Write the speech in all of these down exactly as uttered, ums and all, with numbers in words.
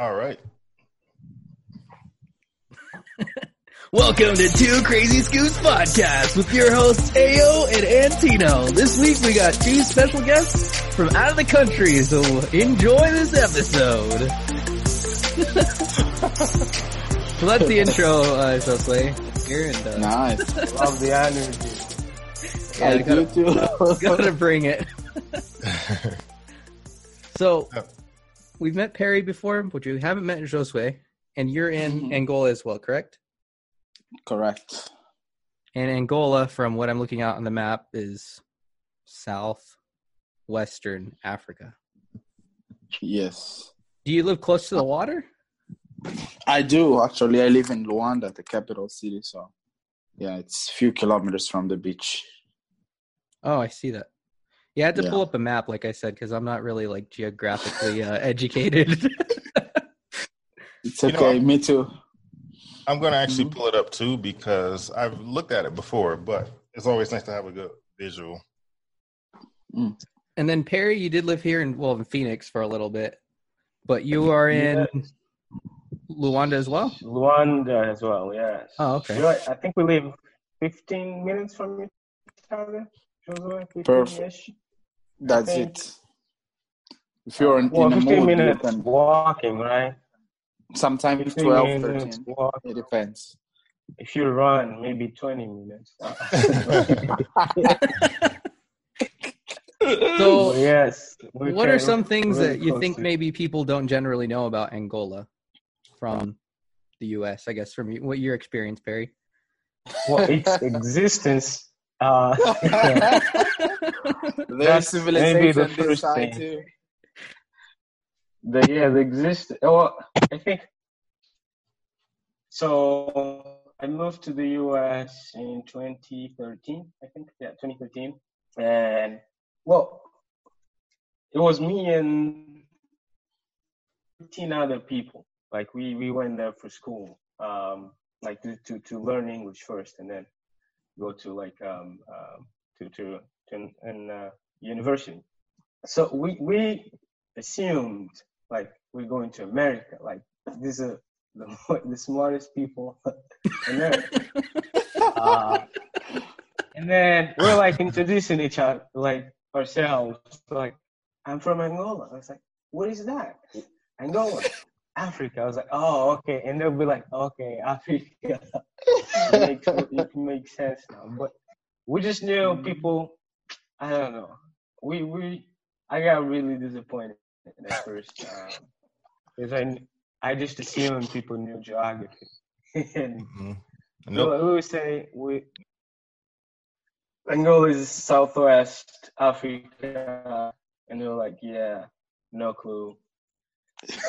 All right. Welcome to Two Crazy Scoops Podcast with your hosts Ayo and Antino. This week we got two special guests from out of the country, so enjoy this episode. So that's the intro, uh, Josué. Here and uh, nice. Love the energy. Yeah, I gotta, do too. Gotta bring it. So we've met Perry before, but you haven't met Josué, and you're in mm-hmm. Angola as well, correct? Correct. And Angola, from what I'm looking at on the map, is southwestern Africa. Yes. Do you live close to the water? I do, actually. I live in Luanda, the capital city, so yeah, it's a few kilometers from the beach. Oh, I see that. Yeah, I had to yeah. pull up a map, like I said, because I'm not really, like, geographically uh, educated. It's okay, you know, me too. I'm going to actually pull it up, too, because I've looked at it before, but it's always nice to have a good visual. Mm. And then, Perry, you did live here in, well, in Phoenix for a little bit, but you are in yes. Luanda as well? Luanda as well, yeah. Oh, okay. You know, I think we live fifteen minutes from each other. Perfect. That's it. If you're in, well, in a mood, minutes you can... walking, right? Sometimes twelve, thirteen. It depends. If you run, maybe twenty minutes. So, yes. What are some things that you think maybe people don't generally know about Angola from the U S, I guess, from what your experience, Perry? Well, its existence. Uh, yeah. There's civilization the this side too. The, yeah, they exist. Oh, I think. So I moved to the U S in twenty thirteen. I think yeah, twenty thirteen, and well, it was me and fifteen other people. Like we, we went there for school, um, like to, to to learn English first, and then go to like um, uh, to to to an uh, university. So we we assumed. Like we're going to America. Like these are the, the smartest people in America. Uh, and then we're like introducing each other, like ourselves. Like I'm from Angola. I was like, what is that? Angola, Africa. I was like, oh, okay. And they'll be like, okay, Africa. It makes, it makes sense now. But we just knew people. I don't know. We we I got really disappointed. At first, because um, I, I just assumed people knew geography, and mm-hmm. nope. we would say we Angola is Southwest Africa, and they're like, yeah, no clue.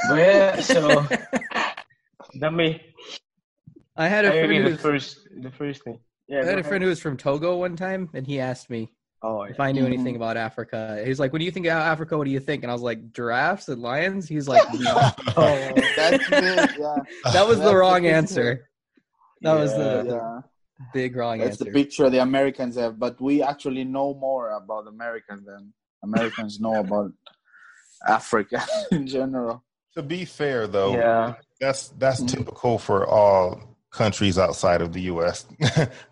But yeah, so that me. I had a I friend who the first the first thing. Yeah, I had a ahead. friend who was from Togo one time, and he asked me. Oh, if I knew anything about Africa. He's like, when you think about Africa, what do you think? And I was like, giraffes and lions? He's like, no. Oh, that's good, yeah. That was that's the wrong the answer. That yeah, was the, yeah. the big wrong that's answer. That's the picture the Americans have, but we actually know more about Americans than Americans know about Africa in general. To be fair, though, yeah. that's that's mm-hmm. typical for all countries outside of the U S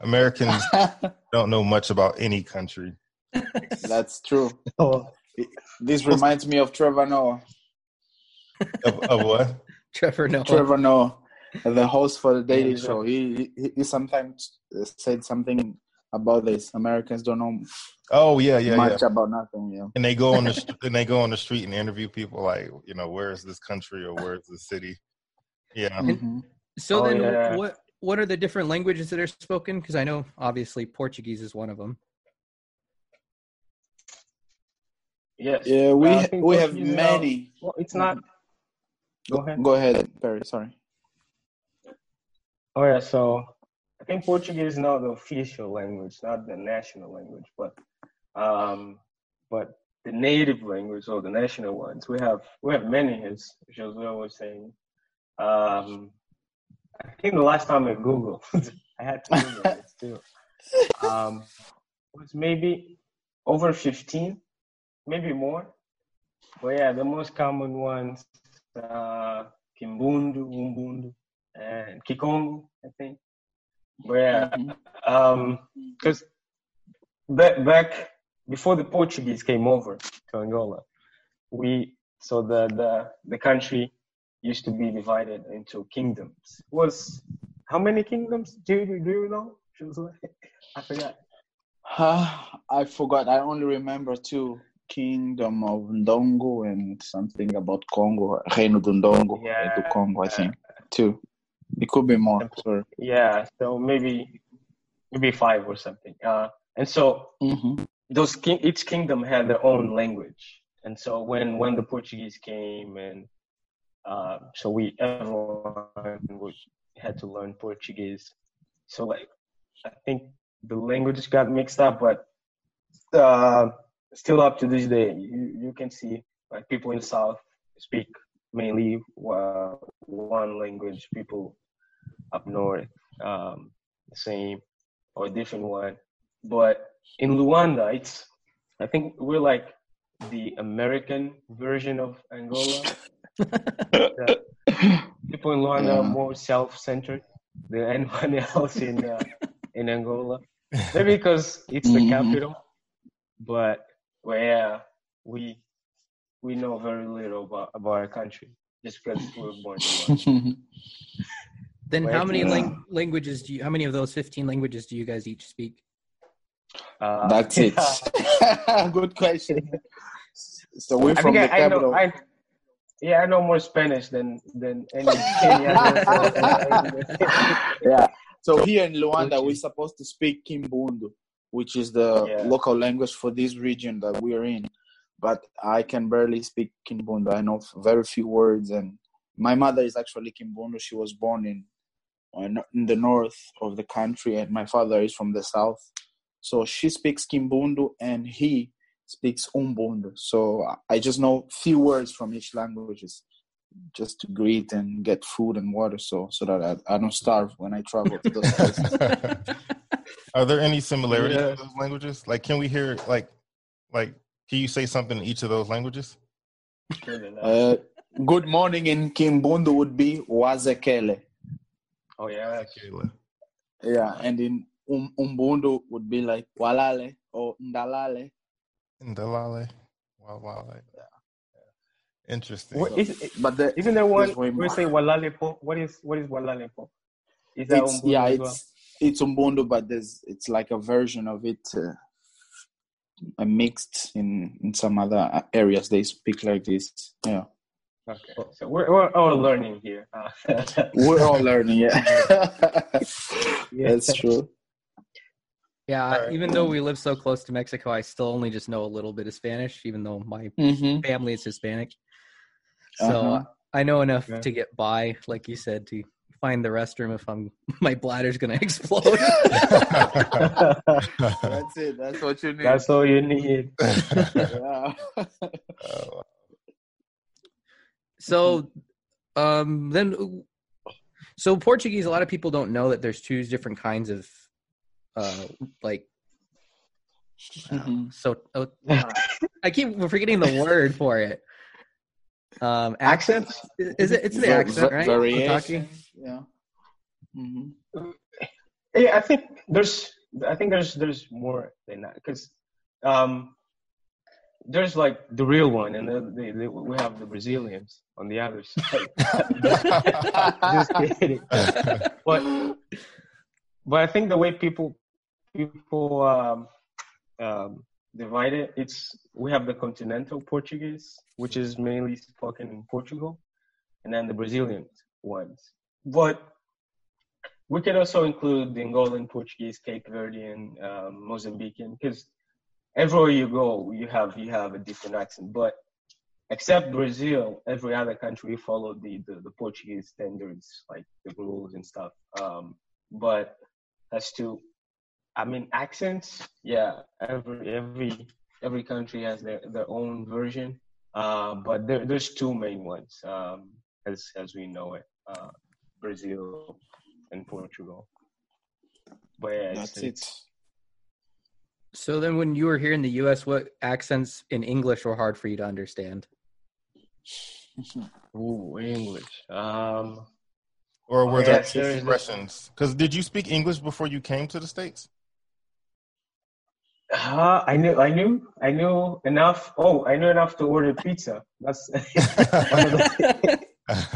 Americans don't know much about any country. That's true. Oh. This reminds me of Trevor Noah. Of, of what? Trevor Noah. Trevor Noah, the host for the Daily yeah, Show. He, he he sometimes said something about this. Americans don't know. Oh yeah, yeah, much yeah. about nothing. Yeah. And they go on the and they go on the street and interview people like, you know, where is this country or where is this city? Yeah. Mm-hmm. So oh, then yeah. what what are the different languages that are spoken? Because I know, obviously, Portuguese is one of them. Yes. Yeah, we, uh, we have many. Well, it's not... Go ahead. Go ahead, Perry, sorry. Oh, yeah, so I think Portuguese is not the official language, not the national language, but um, but the native language or the national ones. We have we have many, as Josué was saying. Um... I think the last time I Googled, I had to Google this too. Um, it was maybe over fifteen, maybe more. But yeah, the most common ones, uh, Kimbundu, Umbundu, and Kikongo, I think. But yeah, um, because back, back before the Portuguese came over to Angola, we so the, the the country used to be divided into kingdoms. Was how many kingdoms? Do you do you know? I forgot. Uh, I forgot. I only remember two. Kingdom of Ndongo and something about Congo, Reino de Ndongo, yeah, Reino de Congo, I think, uh, too. It could be more. Sorry. Yeah, so maybe maybe five or something. Uh, and so mm-hmm. those ki- each kingdom had their own language. And so when, when the Portuguese came, and uh, so we everyone had to learn Portuguese. So like I think the language got mixed up, but. Uh, Still up to this day, you, you can see like people in the South speak mainly uh, one language. People up north, um, the same or different one. But in Luanda, it's I think we're like the American version of Angola. The people in Luanda yeah. are more self-centered than anyone else in uh, in Angola. Maybe because it's the mm-hmm. capital, but. Where we we know very little about, about our country just because we were born in Then where how many uh, lang- languages do you? How many of those fifteen languages do you guys each speak? Uh, That's it. Good question. So we're I from the I, capital. I know, I, yeah, I know more Spanish than than any. any other yeah. So here in Luanda, we're supposed to speak Kimbundu, which is the yeah. local language for this region that we are in. But I can barely speak Kimbundu. I know very few words. And my mother is actually Kimbundu. She was born in, in the north of the country, and my father is from the south. So she speaks Kimbundu, and he speaks Umbundu. So I just know few words from each language, just to greet and get food and water so, so that I, I don't starve when I travel to those places. Are there any similarities yeah. in those languages? Like, can we hear, like, like, can you say something in each of those languages? Uh, good morning in Kimbundu would be Wazekele. Oh, yeah. Wazekele. Yeah, and in um, Umbundu would be like Walale or Ndalale. Ndalale. Walale. Yeah. yeah. Interesting. What, so, is it, but the, isn't there one, we say Walalepo? What is, what is Walalepo? Is that it's, Umbundu yeah, as well? It's, It's Umbundu, but there's it's like a version of it, uh, uh, mixed in, in some other areas. They speak like this. Yeah. Okay. So we're we're all learning here. We're all learning. Yeah. yeah. That's true. Yeah. Right. Even though we live so close to Mexico, I still only just know a little bit of Spanish, even though my mm-hmm. family is Hispanic. So uh-huh. I know enough yeah. to get by, like you said, to. Find the restroom if I'm my bladder's gonna explode. That's it. That's what you need. That's all you need. yeah. So, um, then, so Portuguese. A lot of people don't know that there's two different kinds of, uh, like. Uh, so uh, I keep forgetting the word for it. Um, accents? Is it? It's the accent, right? Variation. Yeah. Mm-hmm. Yeah, I think there's. I think there's. There's more than that because um, there's like the real one, and the, the, the, we have the Brazilians on the other side. Just kidding. But but I think the way people people um, um, divide it, it's we have the continental Portuguese, which is mainly spoken in Portugal, and then the Brazilian ones. But we can also include the Angolan Portuguese, Cape Verdean, um, Mozambican, because everywhere you go, you have you have a different accent. But except Brazil, every other country followed the, the, the Portuguese standards, like the rules and stuff. Um, but as to, I mean, accents, yeah, every every every country has their, their own version. Uh, but there, there's two main ones, um, as as we know it. Uh, Brazil and Portugal. But yeah, that's it. So then when you were here in the U S, what accents in English were hard for you to understand? Ooh, English. Um, or were there expressions? Because did you speak English before you came to the States? Uh, I knew, I knew, I knew enough. Oh, I knew enough to order pizza. That's one of the,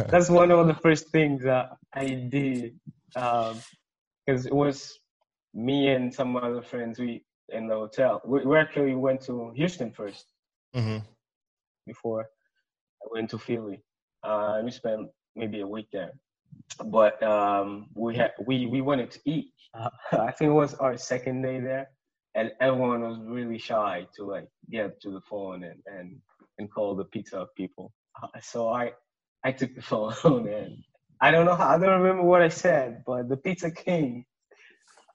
that's one of the first things that I did. Um, because it was me and some other friends. We in the hotel. We, we actually went to Houston first. Mm-hmm. Before I went to Philly, uh, we spent maybe a week there. But um, we had we we wanted to eat. Uh, I think it was our second day there. And everyone was really shy to like get to the phone and, and, and call the pizza people. Uh, so I I took the phone and I don't know how, I don't remember what I said, but the pizza came.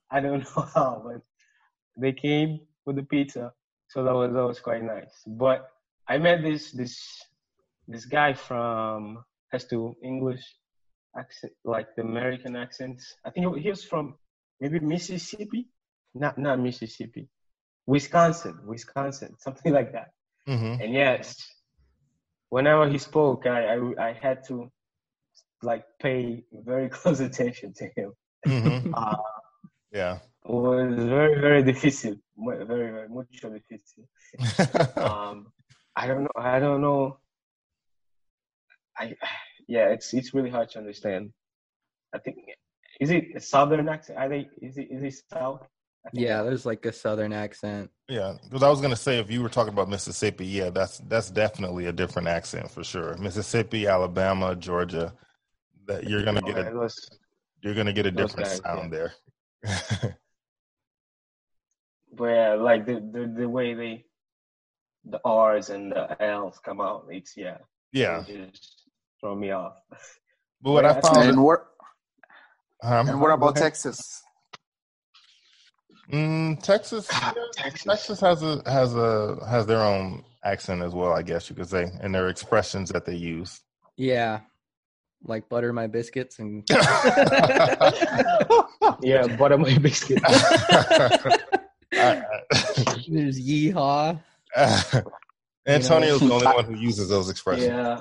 I don't know how, but they came with the pizza. So that was that was quite nice. But I met this this this guy from has to English accent, like the American accents. I think he was from maybe Mississippi. Not not Mississippi, Wisconsin, Wisconsin, something like that. Mm-hmm. And yes, whenever he spoke, I, I I had to like pay very close attention to him. Mm-hmm. uh, yeah, it was very very difficult, very very mucho difficult. um, I don't know, I don't know. I yeah, it's it's really hard to understand. I think is it a southern accent? Are they is it is it south? Yeah, there's like a southern accent. Yeah, because I was gonna say if you were talking about Mississippi, yeah, that's that's definitely a different accent for sure. Mississippi, Alabama, Georgia, that you're gonna oh, get a those, you're gonna get a different guys, sound yeah. there. But yeah, like the, the the way they the R's and the L's come out, it's yeah, yeah, it just throw me off. But what I found, and what, um, and what about okay. Texas? Mm, Texas, yeah, Texas, Texas has a has a has their own accent as well, I guess you could say, and their expressions that they use. Yeah, like butter my biscuits and yeah, butter my biscuits. There's yeehaw. Antonio's the only one who uses those expressions. Yeah,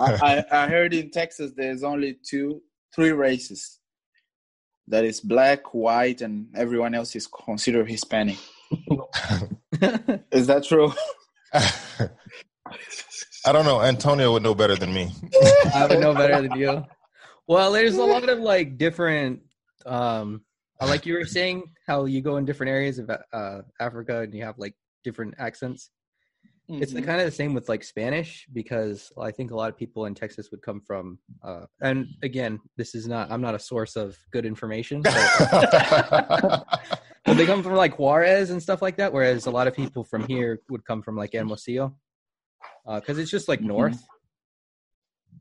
I, I heard in Texas there's only two, three races. That is black, white, and everyone else is considered Hispanic. Is that true? I don't know. Antonio would know better than me. I would know better than you. Well, there's a lot of like different, um, like you were saying, how you go in different areas of uh, Africa and you have like different accents. Mm-hmm. It's the, kind of the same with like Spanish because I think a lot of people in Texas would come from, uh, and again, this is not, I'm not a source of good information, but, but they come from like Juarez and stuff like that. Whereas a lot of people from here would come from like Hermosillo uh, cause it's just like north.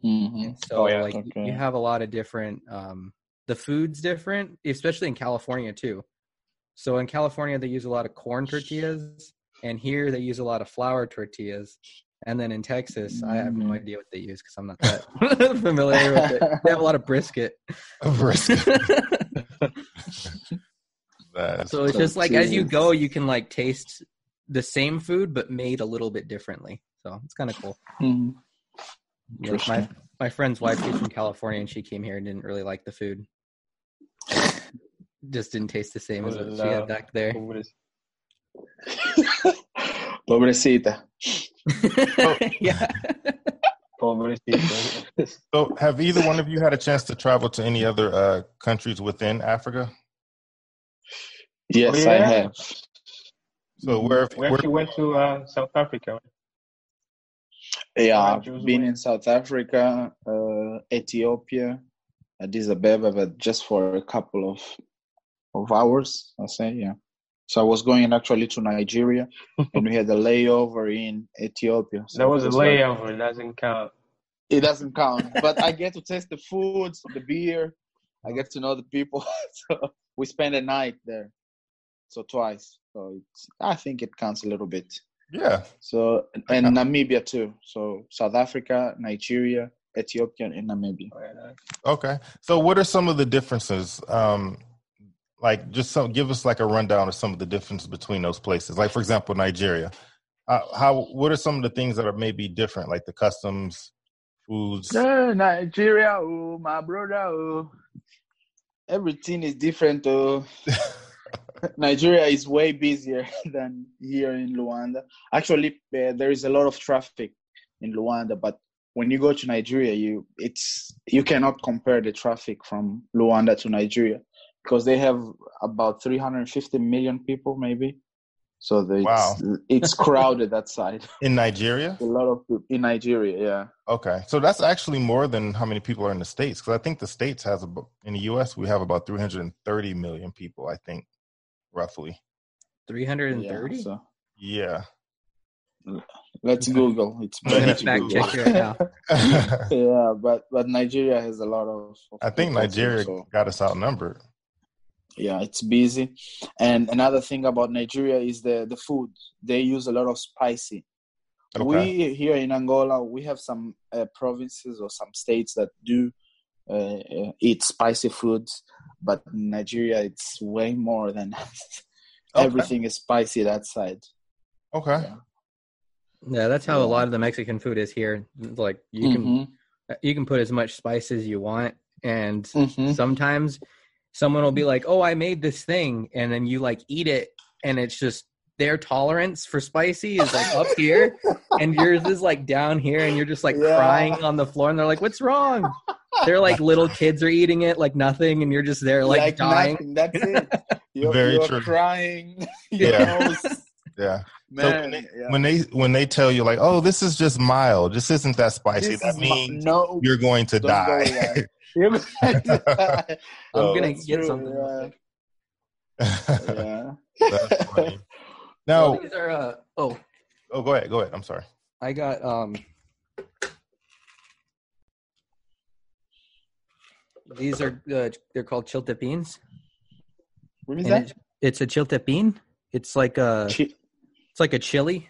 Mm-hmm. And so oh, yeah, like okay. you have a lot of different, um, the food's different, especially in California too. So in California, they use a lot of corn tortillas. And here they use a lot of flour tortillas. And then in Texas, I have no idea what they use because I'm not that familiar with it. They have a lot of brisket. A brisket. So it's just like as you go, you can like taste the same food but made a little bit differently. So it's kind of cool. Mm. Like my my friend's wife is from California and she came here and didn't really like the food. Just didn't taste the same as what she had back there. Pobrecita. Oh. Yeah. Pobrecita. So, have either one of you had a chance to travel to any other uh, countries within Africa? Yes, oh, yeah. I have. So, where we actually went to uh, South Africa. Yeah, I've been in South Africa, uh, Ethiopia, Addis Ababa, but just for a couple of of hours, I say, yeah. So I was going actually to Nigeria, and we had a layover in Ethiopia. So that was a layover. It doesn't count. It doesn't count. But I get to taste the food, the beer. I get to know the people. So we spent a night there, so twice. So it's, I think it counts a little bit. Yeah. So and Namibia too. So South Africa, Nigeria, Ethiopia, and Namibia. Okay. So what are some of the differences? Um, Like, just some, give us, like, a rundown of some of the differences between those places. Like, for example, Nigeria. Uh, how? What are some of the things that are maybe different, like the customs, foods? Uh, Nigeria, oh, my brother, oh. Everything is different. Oh. Nigeria is way busier than here in Luanda. Actually, uh, there is a lot of traffic in Luanda, but when you go to Nigeria, you it's you cannot compare the traffic from Luanda to Nigeria because they have about three hundred fifty million people, maybe. So the, wow. it's, it's crowded that side. In Nigeria? A lot of people in Nigeria, yeah. Okay, so that's actually more than how many people are in the States, because I think the States has, a, in the U S, we have about three hundred thirty million people, I think. Roughly three hundred thirty. Yeah, so. Yeah. Let's Google. It's better to Google. Check right now. Yeah, but but Nigeria has a lot of. of I think Nigeria so. got us outnumbered. Yeah, it's busy, and another thing about Nigeria is the the food. They use a lot of spicy. Okay. We here in Angola, we have some uh, provinces or some states that do uh, eat spicy foods. But in Nigeria, it's way more than that. Everything okay. is spicy that side. Okay. Yeah. yeah, that's how a lot of the Mexican food is here. Like you mm-hmm. can, you can put as much spice as you want, and mm-hmm. sometimes someone will be like, "Oh, I made this thing," and then you like eat it, and it's just their tolerance for spicy is like up here, and yours is like down here, and you're just like yeah. crying on the floor, and they're like, "What's wrong?" They're like little kids are eating it like nothing, and you're just there like, like dying. Nothing. That's it. You're, Very you're true. Crying. You yeah, know? yeah. Man, so when, they, yeah. when they when they tell you like, "Oh, this is just mild. This isn't that spicy," this that means no, you're going to die. Go I'm oh, gonna get true, something. Yeah. yeah. That's funny. Now, well, these are, uh, oh, oh, go ahead, go ahead. I'm sorry. I got um. These are uh, they're called chiltepines. What is and that? It, it's a chiltepine. It's like a Ch- it's like a chili.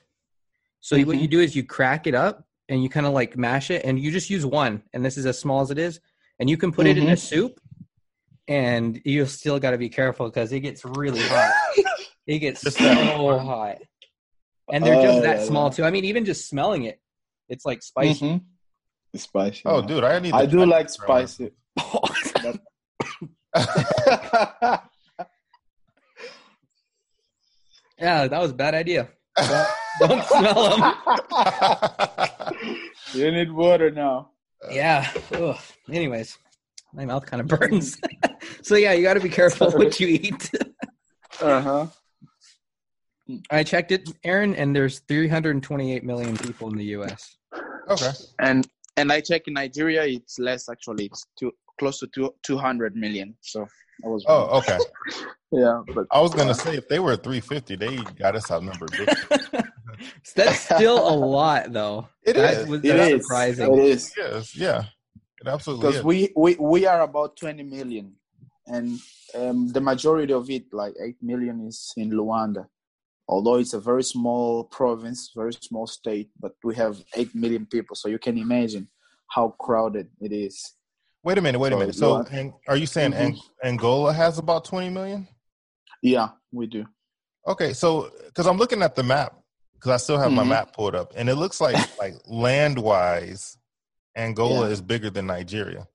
So mm-hmm. what you do is you crack it up and you kind of like mash it, and you just use one. And this is as small as it is, and you can put mm-hmm. it in a soup. And you still got to be careful because it gets really hot. It gets just so that. hot, and they're oh, just that yeah, small yeah. too. I mean, even just smelling it, it's like spicy. Mm-hmm. It's spicy. Oh, yeah. dude, I need. I do like spicy. Yeah, that was a bad idea. Don't, don't smell them. You need water now. Yeah. Ugh. Anyways, my mouth kind of burns. So yeah, you got to be careful Sorry. what you eat. Uh huh. I checked it, Aaron, and there's three hundred twenty-eight million people in the U S. Okay. And and I checked in Nigeria, it's less actually. It's two. Close to two, two hundred million. So I was. Wrong. Oh, okay. yeah, but I was gonna uh, say if they were three fifty, they got us outnumbered. That's still a lot, though. It that is. Was, it that's is. Surprising. It is. Yes. Yeah. It absolutely. Because we, we we are about twenty million, and um, the majority of it, like eight million, is in Luanda. Although it's a very small province, very small state, but we have eight million people. So you can imagine how crowded it is. Wait a minute, wait so, a minute. So yeah. are you saying mm-hmm. Angola has about twenty million? Yeah, we do. Okay, so because I'm looking at the map, because I still have mm-hmm. my map pulled up, and it looks like like land-wise, Angola yeah. is bigger than Nigeria.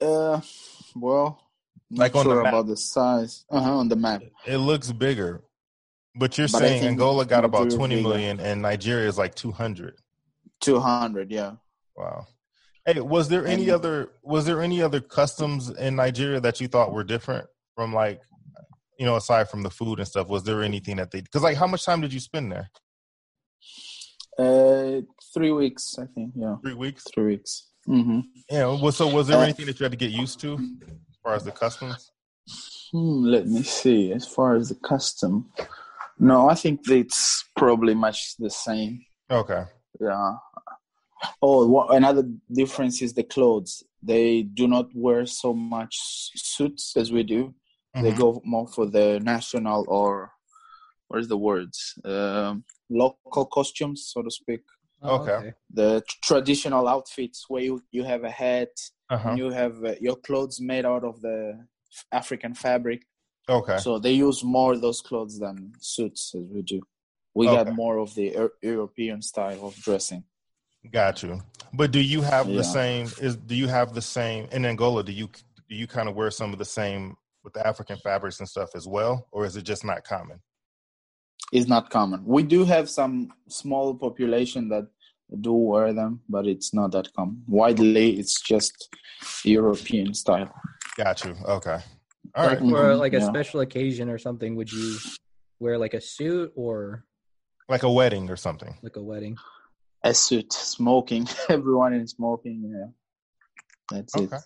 Uh, well, I'm like not on sure the map. About the size. Uh-huh, on the map. It looks bigger, but you're but saying Angola got Nigeria about twenty million, bigger. And Nigeria is like two hundred. two hundred, yeah. Wow. Hey, was there any other was there any other customs in Nigeria that you thought were different from, like, you know, aside from the food and stuff? Was there anything that they – because, like, how much time did you spend there? Uh, three weeks, I think, yeah. Three weeks? Three weeks. Mm-hmm. Yeah, well, so was there uh, anything that you had to get used to as far as the customs? Hmm, let me see. As far as the custom, no, I think it's probably much the same. Okay. Yeah. Oh, another difference is the clothes. They do not wear so much suits as we do. Mm-hmm. They go more for the national or, what is the words? Um, local costumes, so to speak. Okay. The traditional outfits where you, you have a hat, uh-huh. and you have uh, your clothes made out of the African fabric. Okay. So they use more those clothes than suits as we do. We okay. got more of the European style of dressing. Got you. But do you have yeah. the same? Is do you have the same in Angola? Do you do you kind of wear some of the same with the African fabrics and stuff as well, or is it just not common? It's not common. We do have some small population that do wear them, but it's not that common. Widely, it's just European style. Got you. Okay. All like right. For like a yeah. special occasion or something, would you wear like a suit or? Like a wedding or something. Like a wedding. A suit, smoking. Everyone in smoking. Yeah, that's okay. it.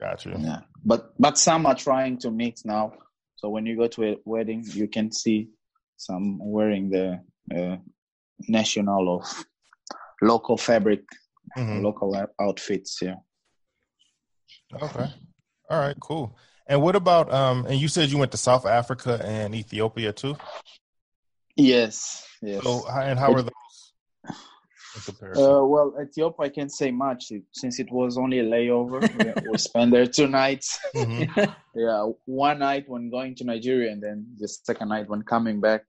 Gotcha. Yeah, but but some are trying to mix now. So when you go to a wedding, you can see some wearing the uh, national or local fabric, mm-hmm. local outfits. Yeah. Okay. All right. Cool. And what about? Um, and you said you went to South Africa and Ethiopia too. Yes. Yes. So, and how are those? Uh, well, Ethiopia, I can't say much it, since it was only a layover. we, we spent there two nights. Mm-hmm. yeah, one night when going to Nigeria, and then the second night when coming back.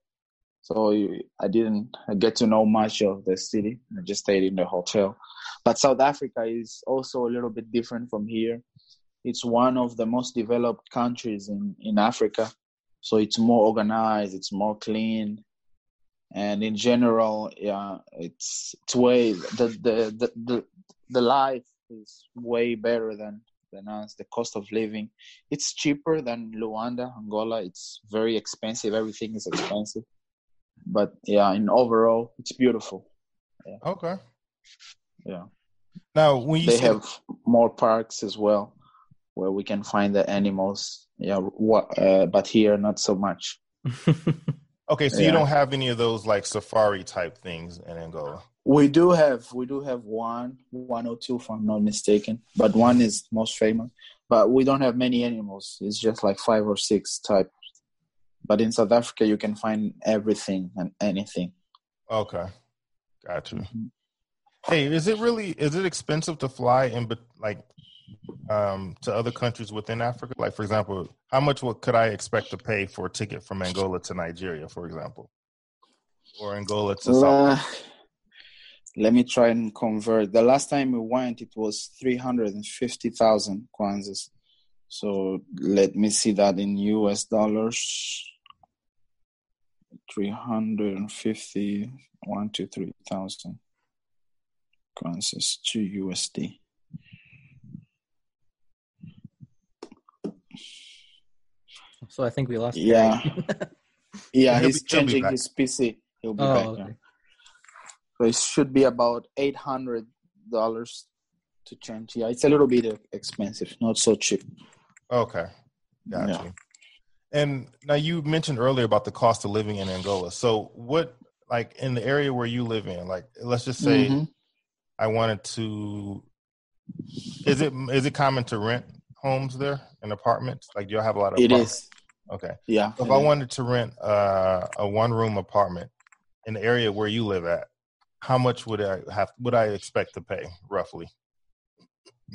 So I didn't get to know much of the city. I just stayed in the hotel. But South Africa is also a little bit different from here. It's one of the most developed countries in, in Africa. So it's more organized. It's more clean. And in general, yeah, it's, it's way the, the the the life is way better than than us. The cost of living, it's cheaper than Luanda, Angola. It's very expensive. Everything is expensive, but yeah, in overall, it's beautiful. Yeah. Okay. Yeah. Now, when you they say- have more parks as well, where we can find the animals. Yeah. What? Uh, but here, not so much. Okay, so yeah. you don't have any of those like safari type things in Angola. We do have, we do have one, one or two, if I'm not mistaken. But one is most famous. But we don't have many animals. It's just like five or six types. But in South Africa, you can find everything and anything. Okay, gotcha. Mm-hmm. Hey, is it really? Is it expensive to fly in, like, um, to other countries within Africa? Like, for example, how much would, could I expect to pay for a ticket from Angola to Nigeria, for example, or Angola to South Africa? Let me try and convert. The last time we went, it was three hundred and fifty thousand kwanzas. So let me see that in U S dollars. Three hundred and fifty one to three thousand kwanzas to U S D. So I think we lost. Yeah, yeah. He's be, changing his P C. He'll be oh, back. Okay. Yeah. So it should be about eight hundred dollars to change. Yeah, it's a little bit expensive, not so cheap. Okay, gotcha. Yeah. And now you mentioned earlier about the cost of living in Angola. So what, like, in the area where you live in, like, let's just say, mm-hmm. I wanted to. Is it is it common to rent homes there and apartments? Like, do y'all have a lot of? It apartments? Is. Okay. Yeah. So if I wanted to rent uh, a one-room apartment in the area where you live at, how much would I have? Would I expect to pay roughly?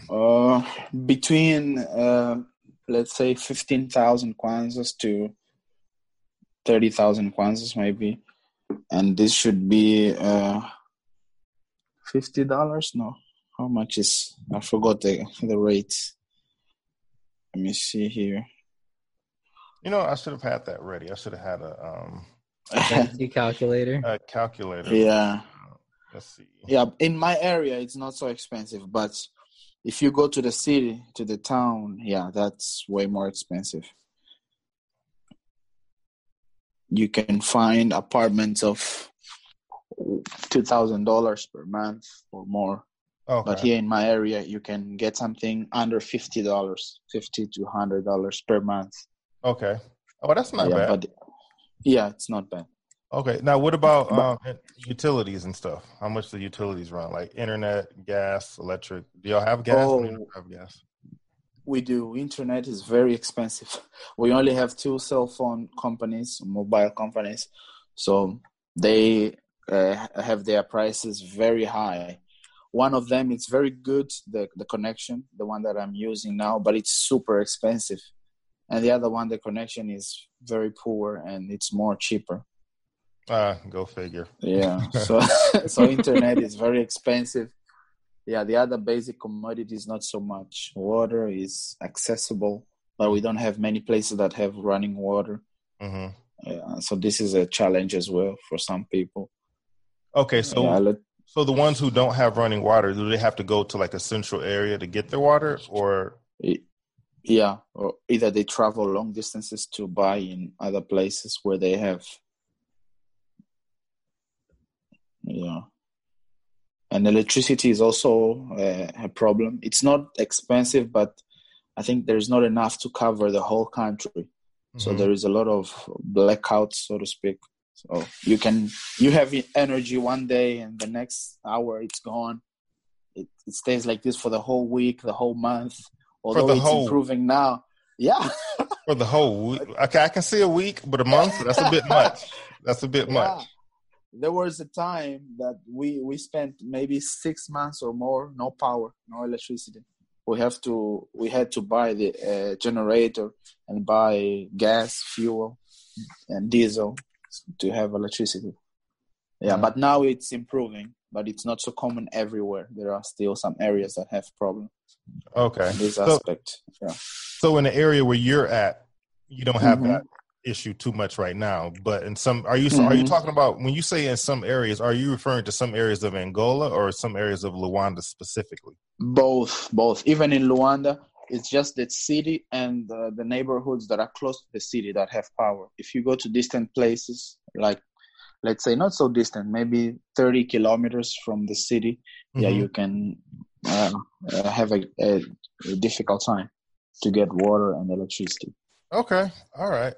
Uh, between uh, let's say fifteen thousand kwanzas to thirty thousand kwanzas, maybe, and this should be uh, fifty dollars. No, how much is? I forgot the the rate. Let me see here. You know, I should have had that ready. I should have had a um, a calculator. A calculator. Yeah. Let's see. Yeah, in my area, it's not so expensive. But if you go to the city, to the town, yeah, that's way more expensive. You can find apartments of two thousand dollars per month or more. Okay. But here in my area, you can get something under fifty dollars, fifty to one hundred dollars per month. Okay. Oh, that's not yeah, bad. But, yeah, it's not bad. Okay. Now, what about but, um, utilities and stuff? How much do utilities run? Like internet, gas, electric? Do y'all have gas? Oh, we don't have gas. We do. Internet is very expensive. We only have two cell phone companies, mobile companies. So they uh, have their prices very high. One of them, it's very good, the, the connection, the one that I'm using now, but it's super expensive. And the other one, the connection is very poor and it's more cheaper. Uh, go figure. Yeah. So, so internet is very expensive. Yeah, the other basic commodities, not so much. Water is accessible, but we don't have many places that have running water. Mm-hmm. Yeah, so this is a challenge as well for some people. Okay, so yeah, let, so the ones who don't have running water, do they have to go to like a central area to get their water? Or it, yeah, or either they travel long distances to buy in other places where they have. Yeah. And electricity is also uh, a problem. It's not expensive, but I think there is not enough to cover the whole country. Mm-hmm. So there is a lot of blackouts, so to speak. So you can you have energy one day, and the next hour it's gone. It, it stays like this for the whole week, the whole month. Although it's whole, improving now, yeah. For the whole week, okay, I can see a week, but a month—that's a bit much. That's a bit yeah. much. There was a time that we, we spent maybe six months or more, no power, no electricity. We have to we had to buy the uh, generator and buy gas, fuel, and diesel to have electricity. Yeah, mm-hmm. But now it's improving, but it's not so common everywhere. There are still some areas that have problems. Okay, in this so, aspect. Yeah. So in the area where you're at, you don't have mm-hmm. that issue too much right now, but in some are you mm-hmm. are you talking about when you say in some areas, are you referring to some areas of Angola or some areas of Luanda specifically? Both both Even in Luanda, it's just the city and uh, the neighborhoods that are close to the city that have power. If you go to distant places, like let's say not so distant, maybe thirty kilometers from the city, mm-hmm. yeah you can uh, uh, have a, a, a difficult time to get water and electricity. Okay, all right.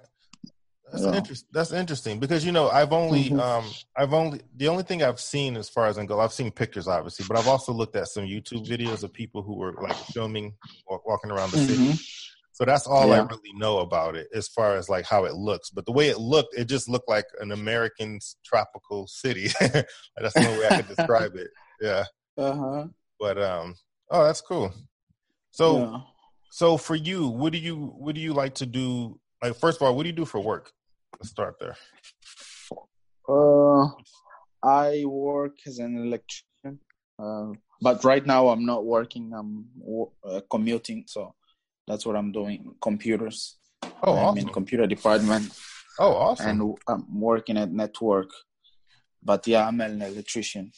That's, yeah. inter- that's interesting because, you know, I've only, mm-hmm. um, I've only, the only thing I've seen as far as Angola, I've seen pictures obviously, but I've also looked at some YouTube videos of people who were like filming or walking around the mm-hmm. city. So that's all yeah. I really know about it as far as like how it looks. But the way it looked, it just looked like an American tropical city. That's the only way I could describe it. Yeah. Uh-huh. But, um, oh, that's cool. So, yeah. so for you, what do you, what do you like to do? Like, first of all, what do you do for work? Let's start there. Uh, I work as an electrician, uh, but right now I'm not working. I'm uh, commuting, so that's what I'm doing. Computers. Oh, I'm awesome. In computer department. Oh, awesome. And I'm working at network, but yeah, I'm an electrician.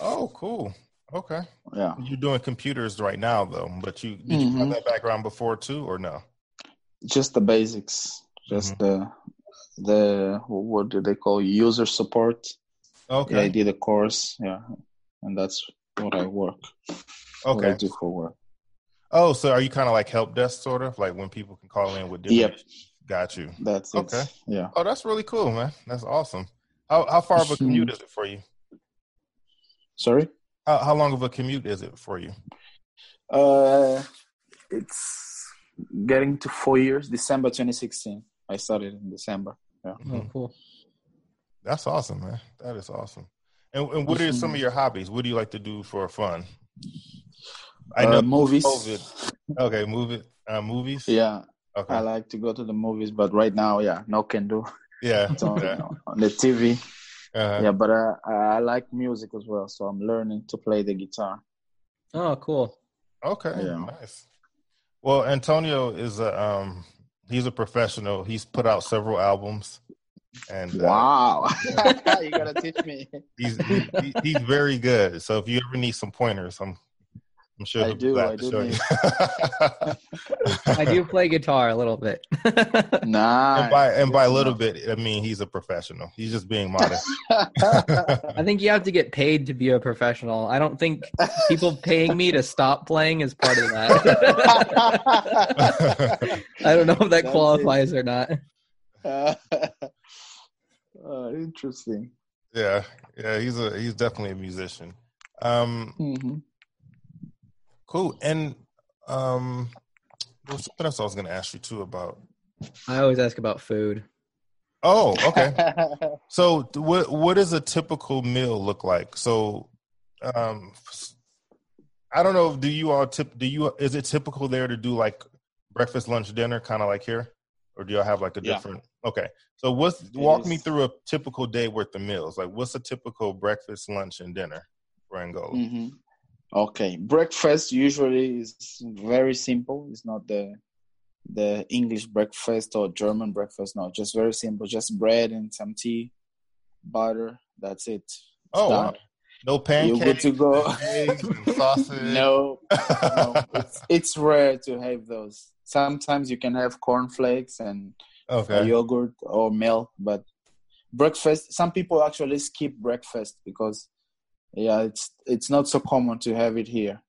Oh, cool. Okay. Yeah. You're doing computers right now, though, but you did mm-hmm. you have that background before too, or no? Just the basics. Just mm-hmm. the. The what do they call user support? Okay, yeah, I did a course, yeah, and that's what I work. Okay, I do for work. Oh, so are you kind of like help desk, sort of like when people can call in with different? Yep, got you. That's okay. It. Yeah. Oh, that's really cool, man. That's awesome. How how far of a commute is it for you? Sorry, how how long of a commute is it for you? Uh, it's getting to four years. December twenty sixteen. I started in December. Yeah. Oh, cool. That's awesome, man. That is awesome. And, and what are some of your hobbies? What do you like to do for fun? I know uh, movies. COVID. Okay, move it. Uh, movies. Yeah. Okay. I like to go to the movies, but right now, yeah, no can do. Yeah. It's on, yeah. on the T V. Uh-huh. Yeah, but uh, I like music as well, so I'm learning to play the guitar. Oh, cool. Okay. Yeah. Nice. Well, Antonio is a. Um, He's a professional. He's put out several albums. And uh, wow. You gotta teach me. He's he, he's very good. So if you ever need some pointers, I'm I'm sure he'll be glad to show you. I do play guitar a little bit. Nah. And by and by a little bit, I mean he's a professional. He's just being modest. I think you have to get paid to be a professional. I don't think people paying me to stop playing is part of that. I don't know if that qualifies or not. Uh, uh, interesting. Yeah, yeah, he's a he's definitely a musician. Um, mm-hmm. Cool. And um, there was something else I was going to ask you too about. I always ask about food. Oh, okay. So what what does a typical meal look like? So um, I don't know. Do you all tip? Do you is it typical there to do like breakfast, lunch, dinner, kind of like here? Or do y'all have like a different? Yeah. Okay. So what's walk is, me through a typical day worth of meals. Like what's a typical breakfast, lunch, and dinner for Angola? Mm-hmm. Okay. Breakfast usually is very simple. It's not the the English breakfast or German breakfast. No, just very simple. Just bread and some tea, butter. That's it. It's oh, wow. No pancakes. You're good to go. Eggs and sausage. No. no. It's, it's rare to have those. Sometimes you can have cornflakes and okay. yogurt or milk, but breakfast, some people actually skip breakfast because, yeah, it's it's not so common to have it here.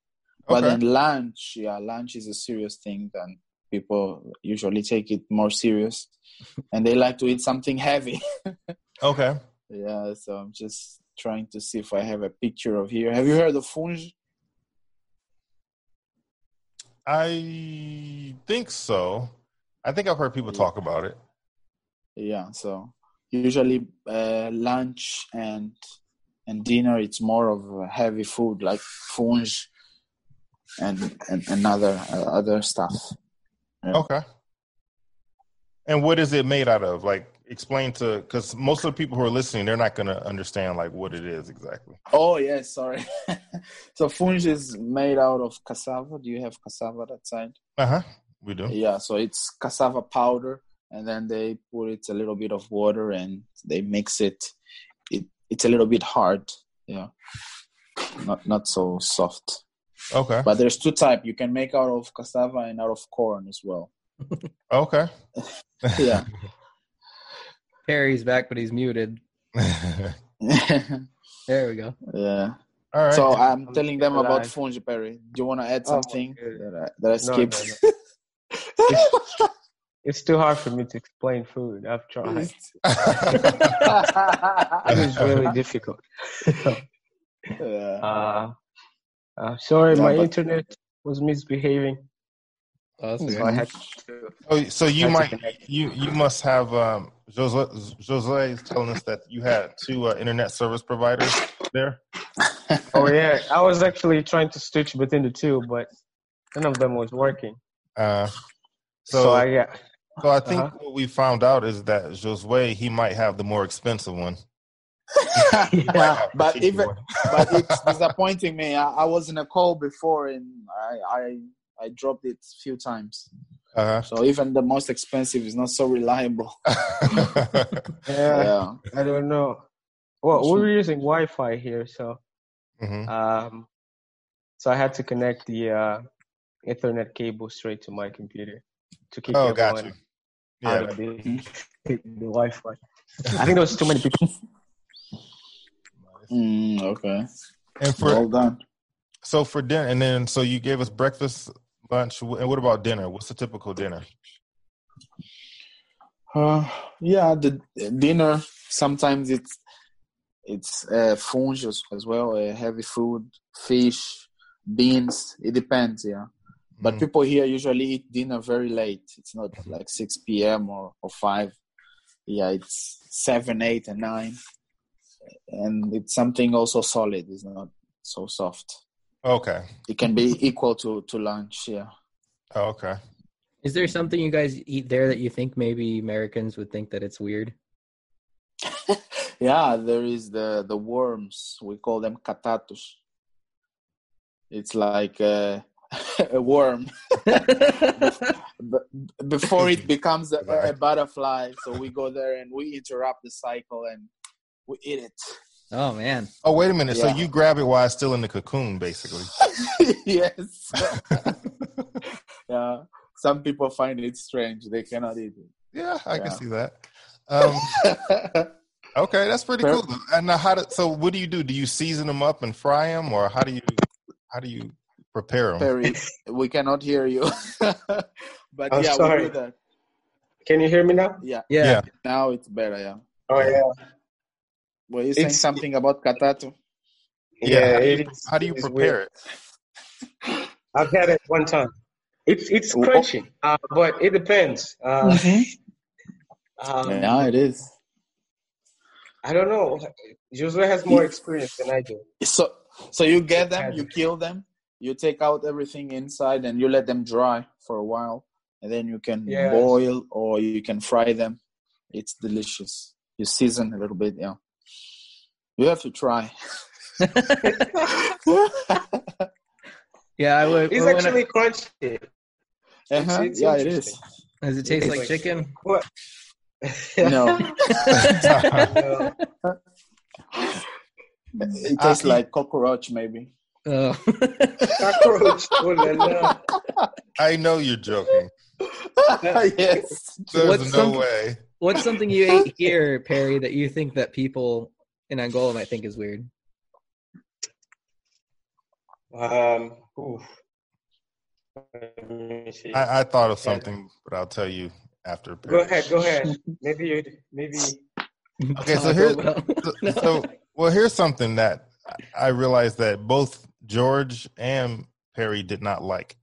But okay. then lunch, yeah, lunch is a serious thing, and people usually take it more serious, and they like to eat something heavy. okay. Yeah, so I'm just trying to see if I have a picture of here. Have you heard of Fungi? I think so. I think I've heard people yeah. talk about it. Yeah, so usually uh, lunch and and dinner, it's more of heavy food like fungi and and, and other, uh, other stuff. Yeah. Okay. And what is it made out of? Like, explain to, because most of the people who are listening, they're not going to understand like what it is exactly. Oh, yeah, sorry. So fungi is made out of cassava. Do you have cassava that side? Uh-huh, we do. Yeah, so it's cassava powder, and then they put it a little bit of water, and they mix it. It It's a little bit hard, yeah. Not, not so soft. Okay. But there's two types. You can make out of cassava and out of corn as well. Okay. Yeah. Perry's back, but he's muted. There we go. Yeah. All right. So I'm, I'm telling them about Fungi, Perry. Do you want to add something oh, that I, that I skipped? No, no, no. it's, it's too hard for me to explain food. I've tried. It was really difficult. uh, uh, sorry, no, my but, internet was misbehaving. Oh, so, I had to, oh, so you might you you must have um, Josué Josué is telling us that you had two uh, internet service providers there. Oh yeah, I was actually trying to switch between the two, but none of them was working. Uh, so, so I yeah. So I think uh-huh. what we found out is that Josué, he might have the more expensive one. Yeah, but even but it's disappointing me. I, I was in a call before and I. I I dropped it a few times. Uh-huh. So even the most expensive is not so reliable. yeah, yeah, I don't know. Well, we were using Wi-Fi here, so mm-hmm. um, so I had to connect the uh, Ethernet cable straight to my computer to keep oh, everyone gotcha. yeah. out of the, the Wi-Fi. I think there was too many people. Nice. Mm, okay. And for, well done. So for dinner, and then so you gave us breakfast, lunch, and what about dinner? What's the typical dinner? Uh, yeah, the dinner sometimes it's it's uh, fungi as well, uh, heavy food, fish, beans. It depends, yeah. But mm. people here usually eat dinner very late. It's not like six p.m. or or five. Yeah, it's seven, eight, and nine, and it's something also solid. It's not so soft. Okay. It can be equal to, to lunch, yeah. Oh, okay. Is there something you guys eat there that you think maybe Americans would think that it's weird? Yeah, there is the, the worms. We call them katatus. It's like a, a worm. Before it becomes a, a butterfly. So we go there and we interrupt the cycle and we eat it. Oh, man. Oh, wait a minute. Yeah. So you grab it while it's still in the cocoon, basically. Yes. Yeah. Some people find it strange. They cannot eat it. Yeah, I yeah. can see that. Um, okay, that's pretty cool. And how? Do, so what do you do? Do you season them up and fry them, or how do you how do you prepare them? Perry, we cannot hear you. But I'm yeah, sorry. We do that. Can you hear me now? Yeah. Yeah. yeah. Now it's better, yeah. Oh, yeah. yeah. Were you saying it's, something about katato? Yeah. yeah it, how do you prepare it? it? I've had it one time. It's it's crunchy, uh, but it depends. Uh, mm-hmm. um, now it is. I don't know. Josué has more experience than I do. So so you get them, you kill them, you take out everything inside, and you let them dry for a while. and then you can yes. boil or you can fry them. It's delicious. You season a little bit, yeah. You have to try. Yeah, I would. It's actually I... crunchy. Uh-huh. It's yeah, it is. Does it taste it like, like chicken? What? No. No. It tastes uh, like cockroach, maybe. Oh. Cockroach. Oh, la, la. I know you're joking. Yes. There's what's no way. What's something you ate here, Perry, that you think that people in Angola might think is weird? Um. Oof. Let me see. I, I thought of something, but I'll tell you after. Perry. Go ahead. Go ahead. Maybe you. Maybe. Okay. So here's. So, no. so well, here's something that I realized that both George and Perry did not like.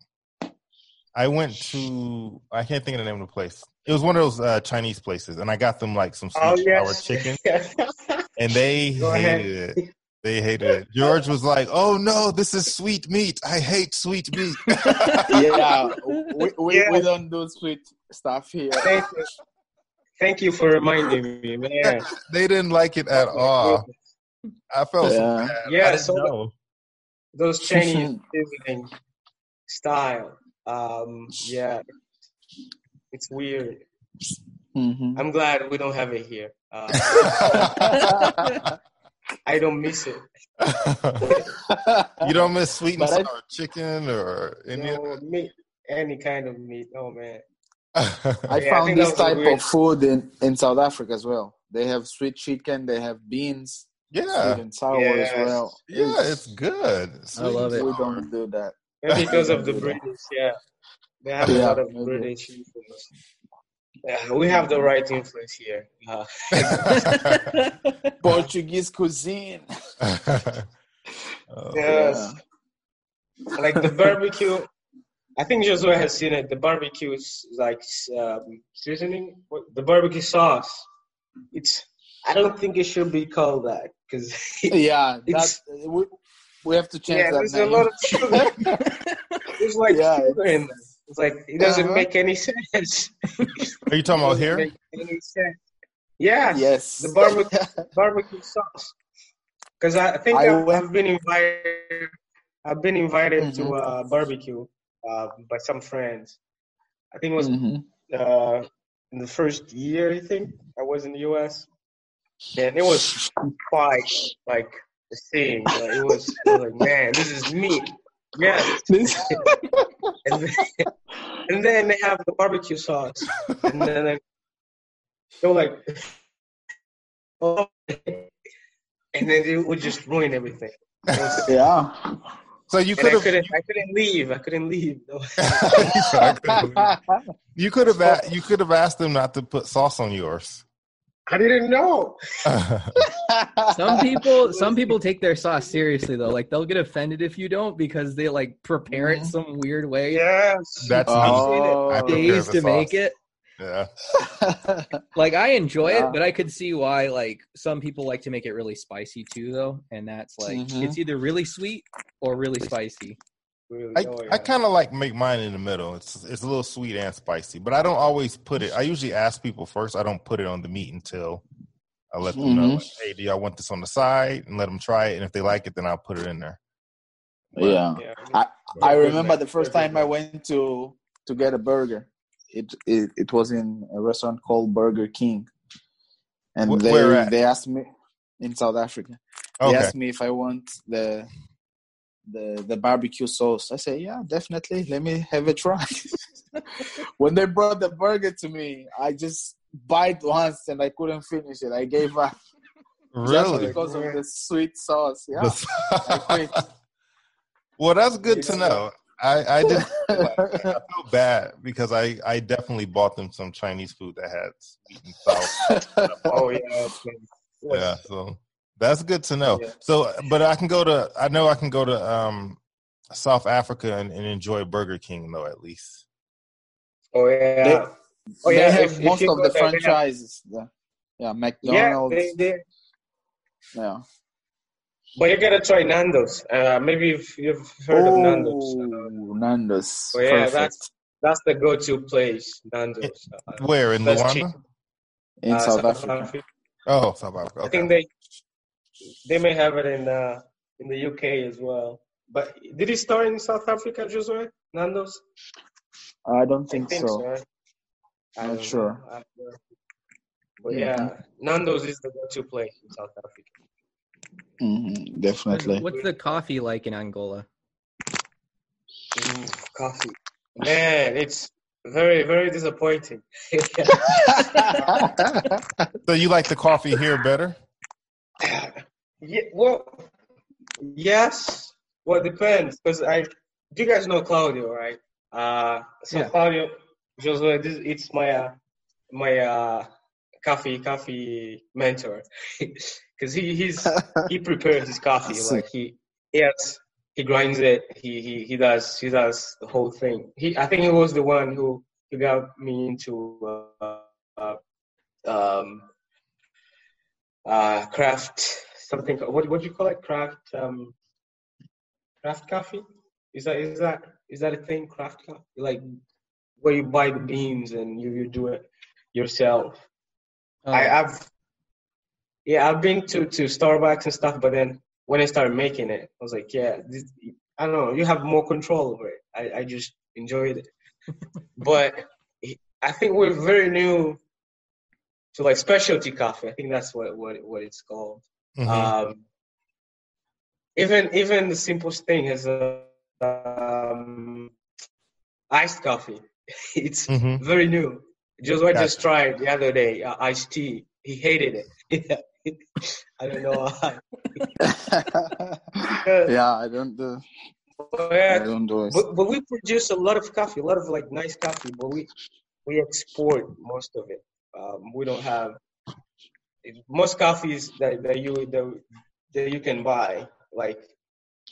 I went to, I can't think of the name of the place. It was one of those uh, Chinese places, and I got them like some sweet oh, yes. sour chicken, and they Go hated ahead. it. They hated it. George was like, "Oh no, this is sweet meat. I hate sweet meat." yeah, we we, yeah. we don't do sweet stuff here. Thank you, Thank you for reminding me, man. They didn't like it at all. I felt yeah. so bad. Yeah, I didn't so know. Those Chinese cuisine style. Um, yeah, it's weird. Mm-hmm. I'm glad we don't have it here. Uh, I don't miss it. You don't miss sweet and sour I, chicken or any no, of meat, any kind of meat. Oh man, I yeah, found I this type weird. of food in, in South Africa as well. They have sweet chicken. They have beans. Yeah, sweet and sour yeah. as well. Yeah, it's, it's good. Sweet I love it. We don't do that. Maybe because of the British, yeah. They have yeah, a lot of maybe. British influence. Yeah, we have the right influence here. Uh, Portuguese cuisine. Oh, yes. Yeah. Like the barbecue. I think Josué has seen it. The barbecue is like um, seasoning. The barbecue sauce. It's. I don't think it should be called that. Cause it, yeah, that's... We, We have to change yeah, that there's name. A lot of sugar. There's like yeah, sugar in there. It's like, it doesn't uh-huh. make any sense. Are you talking about here? Make any sense. Yeah. Yes. The barbecue, barbecue sauce. Because I think I I've, I've been invited, I've been invited mm-hmm. to a barbecue uh, by some friends. I think it was mm-hmm. uh, in the first year, I think, I was in the U S. And it was quite like... The same, like, it was, I was like, man, this is meat. Yes. and, then, and then they have the barbecue sauce, and then they, they're like, oh, and then it would just ruin everything. Was, yeah. So you could have. I, I couldn't leave. I couldn't leave. I couldn't leave. You could have. A- you could have asked them not to put sauce on yours. I didn't know. some people some people take their sauce seriously though. Like they'll get offended if you don't because they like prepare it some weird way. Yes. That's oh, days to sauce. Make it. Yeah. Like I enjoy yeah. it, but I could see why like some people like to make it really spicy too though. And that's like mm-hmm. it's either really sweet or really spicy. Really, I, oh, yeah. I kind of like make mine in the middle. It's it's a little sweet and spicy, but I don't always put it. I usually ask people first. I don't put it on the meat until I let them mm-hmm. know, like, hey, do y'all want this on the side? And let them try it. And if they like it, then I'll put it in there. But, yeah. yeah. I, I remember the first time I went to to get a burger. It it, it was in a restaurant called Burger King. And Wh- they, they asked me in South Africa. Okay. They asked me if I want the... the the barbecue sauce. I say, yeah, definitely. Let me have a try. When they brought the burger to me, I just bite once and I couldn't finish it. I gave up. Really? Just because of the sweet sauce. Yeah. I quit. Well, that's good it's to good. know. I, I didn't I felt bad because I, I definitely bought them some Chinese food that had sweet and sour. Oh, yeah. Yeah, so... That's good to know. Yeah. So, but I can go to, I know I can go to um, South Africa and, and enjoy Burger King, though, at least. Oh, yeah. They, oh, yeah. They have if, most if of the there, franchises. Have... Yeah. yeah, McDonald's. Yeah, they, they... yeah. But you got to try Nando's. Uh, maybe if you've heard oh, of Nando's. Nando's. Oh, yeah, perfect. That's, That's the go-to place, Nando's. It, where, in Luanda? Cheap. In uh, South, South Africa. Africa. Oh, South Africa. Okay. I think they they may have it in uh, in the U K as well. But did it start in South Africa, Josué? Nando's? I don't think, I think so. so right? I'm not sure. Know. But yeah, mm-hmm. Nando's is the go-to place in South Africa. Mm-hmm, definitely. What's the coffee like in Angola? Mm, coffee. Man, it's very, very disappointing. So you like the coffee here better? Yeah, well, yes. Well, it depends. Because I, you guys know Claudio, right? Uh, so yeah. Claudio, Josué, this it's my, uh, my uh, coffee, coffee mentor. Because he, he's he prepares his coffee. Like he, yes. He grinds it. He he he does he does the whole thing. He I think he was the one who, who got me into uh, uh, um, uh, craft something. What what do you call it? Craft um, craft coffee? Is that is that is that a thing? Craft coffee, like where you buy the beans and you, you do it yourself. Oh. I, I've yeah I've been to, to Starbucks and stuff, but then. When I started making it, I was like, yeah, this, I don't know. You have more control over it. I, I just enjoyed it. But I think we're very new to, like, specialty coffee. I think that's what what, what it's called. Mm-hmm. Um, even even the simplest thing is uh, um, iced coffee. It's mm-hmm. very new. Just what I just tried the other day, uh, iced tea. He hated it. I don't know why. yeah, I don't do. But, I don't do it. But, but we produce a lot of coffee, a lot of like nice coffee. But we we export most of it. Um, we don't have most coffees that, that you that, that you can buy like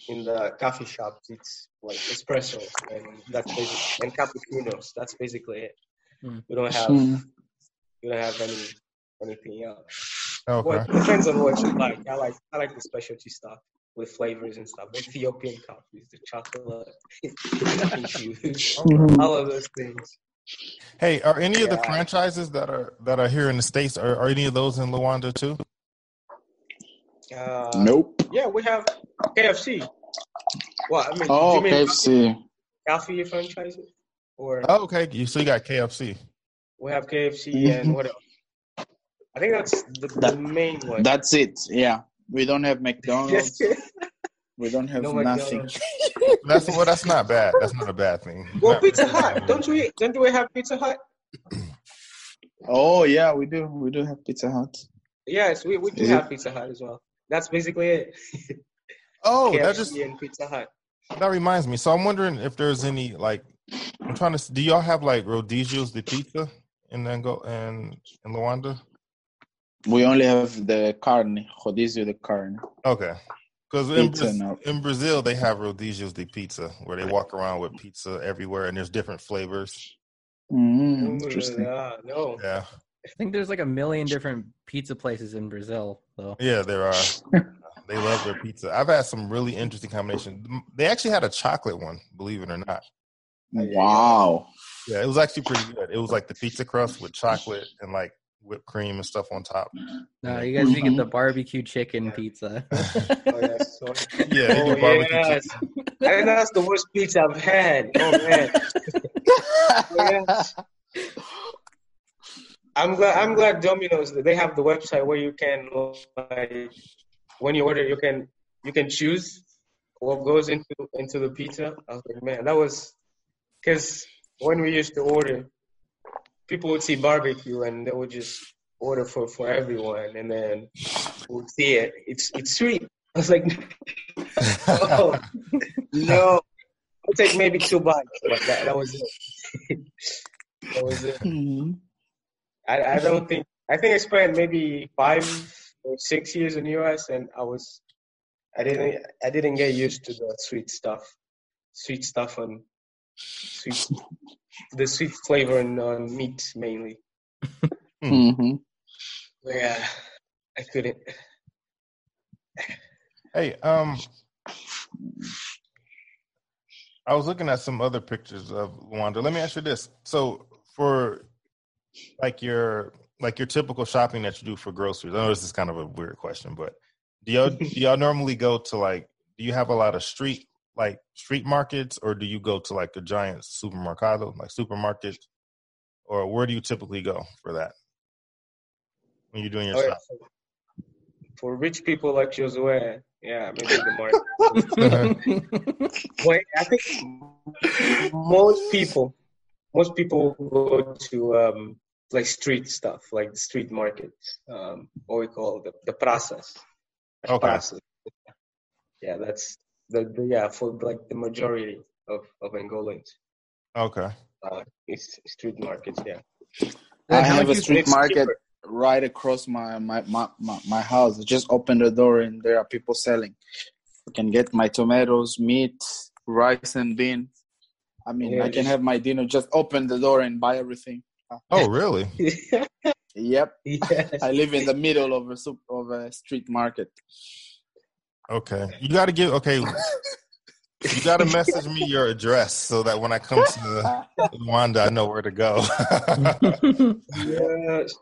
in the coffee shops. It's like espresso and that's basic, and cappuccinos. That's basically it. Mm. We don't have mm. we don't have any anything else. Okay. Well, it depends on what you like. I like I like the specialty stuff with flavors and stuff. The Ethiopian coffees, the chocolate, all of those things. Hey, are any yeah. of the franchises that are that are here in the States? Are, are any of those in Luanda too? Uh, nope. Yeah, we have K F C. Well, I mean, oh, you mean K F C coffee, coffee franchises or oh, okay. So you got K F C. We have K F C and what else? I think that's the, that, the main one. That's it. Yeah, we don't have McDonald's. We don't have no nothing. that's well. That's not bad. That's not a bad thing. Well, not Pizza Hut. Don't we? Don't we have Pizza Hut? Oh yeah, we do. We do have Pizza Hut. Yes, we we do Is have it? Pizza Hut as well. That's basically it. Oh, K F C that just and Pizza Hut. That reminds me. So I'm wondering if there's any like. I'm trying to. Do y'all have like Rodízios de pizza in Angola and in Luanda? We only have the carne, rodízio de carne. Okay. Because in, Bra- in Brazil, they have rodízios de pizza, where they walk around with pizza everywhere, and there's different flavors. Mm, interesting. Uh, no. Yeah. I think there's like a million different pizza places in Brazil, though. Yeah, there are. They love their pizza. I've had some really interesting combinations. They actually had a chocolate one, believe it or not. Wow. Yeah, it was actually pretty good. It was like the pizza crust with chocolate and like, whipped cream and stuff on top. No, you guys mm-hmm. should get the barbecue chicken yeah. pizza. oh, yeah, so, yeah, oh, you barbecue yes. chicken. I think that's the worst pizza I've had. Oh, man. yeah. I'm glad I'm glad Domino's, they have the website where you can, like, when you order, you can you can choose what goes into, into the pizza. I was like, man, that was, because when we used to order, people would see barbecue and they would just order for, for everyone, and then we'll see it. It's it's sweet. I was like, oh, no, I'll take maybe two bites. But that, that was it. that was it. Mm-hmm. I, I don't think I think I spent maybe five or six years in the U S, and I was I didn't I didn't get used to the sweet stuff, sweet stuff on sweet. The sweet flavor on uh, meat mainly. mm-hmm. Yeah, I couldn't. Hey, um, I was looking at some other pictures of Luanda. Let me ask you this. So for like your like your typical shopping that you do for groceries, I know this is kind of a weird question, but do y'all do y'all normally go to like, do you have a lot of street like street markets, or do you go to like a giant supermercado, like supermarket, or where do you typically go for that when you're doing your oh, shopping? Yeah. For rich people like Josué, yeah, maybe the market. Wait, I think most people, most people go to um, like street stuff, like the street markets, um, what we call the the praças. Okay. Praças. Yeah, that's the, the yeah for like the majority of of Angolans. Okay. Uh, it's street markets, yeah. I have a street market cheaper. Right across my my, my my my house. I just opened the door and there are people selling. I can get my tomatoes, meat, rice, and beans. I mean, yeah, I can have my dinner. Just open the door and buy everything. Oh, really? Yep. Yes. I live in the middle of a soup, of a street market. Okay, you got to give. Okay, you got to message me your address so that when I come to Luanda, I know where to go. Yes.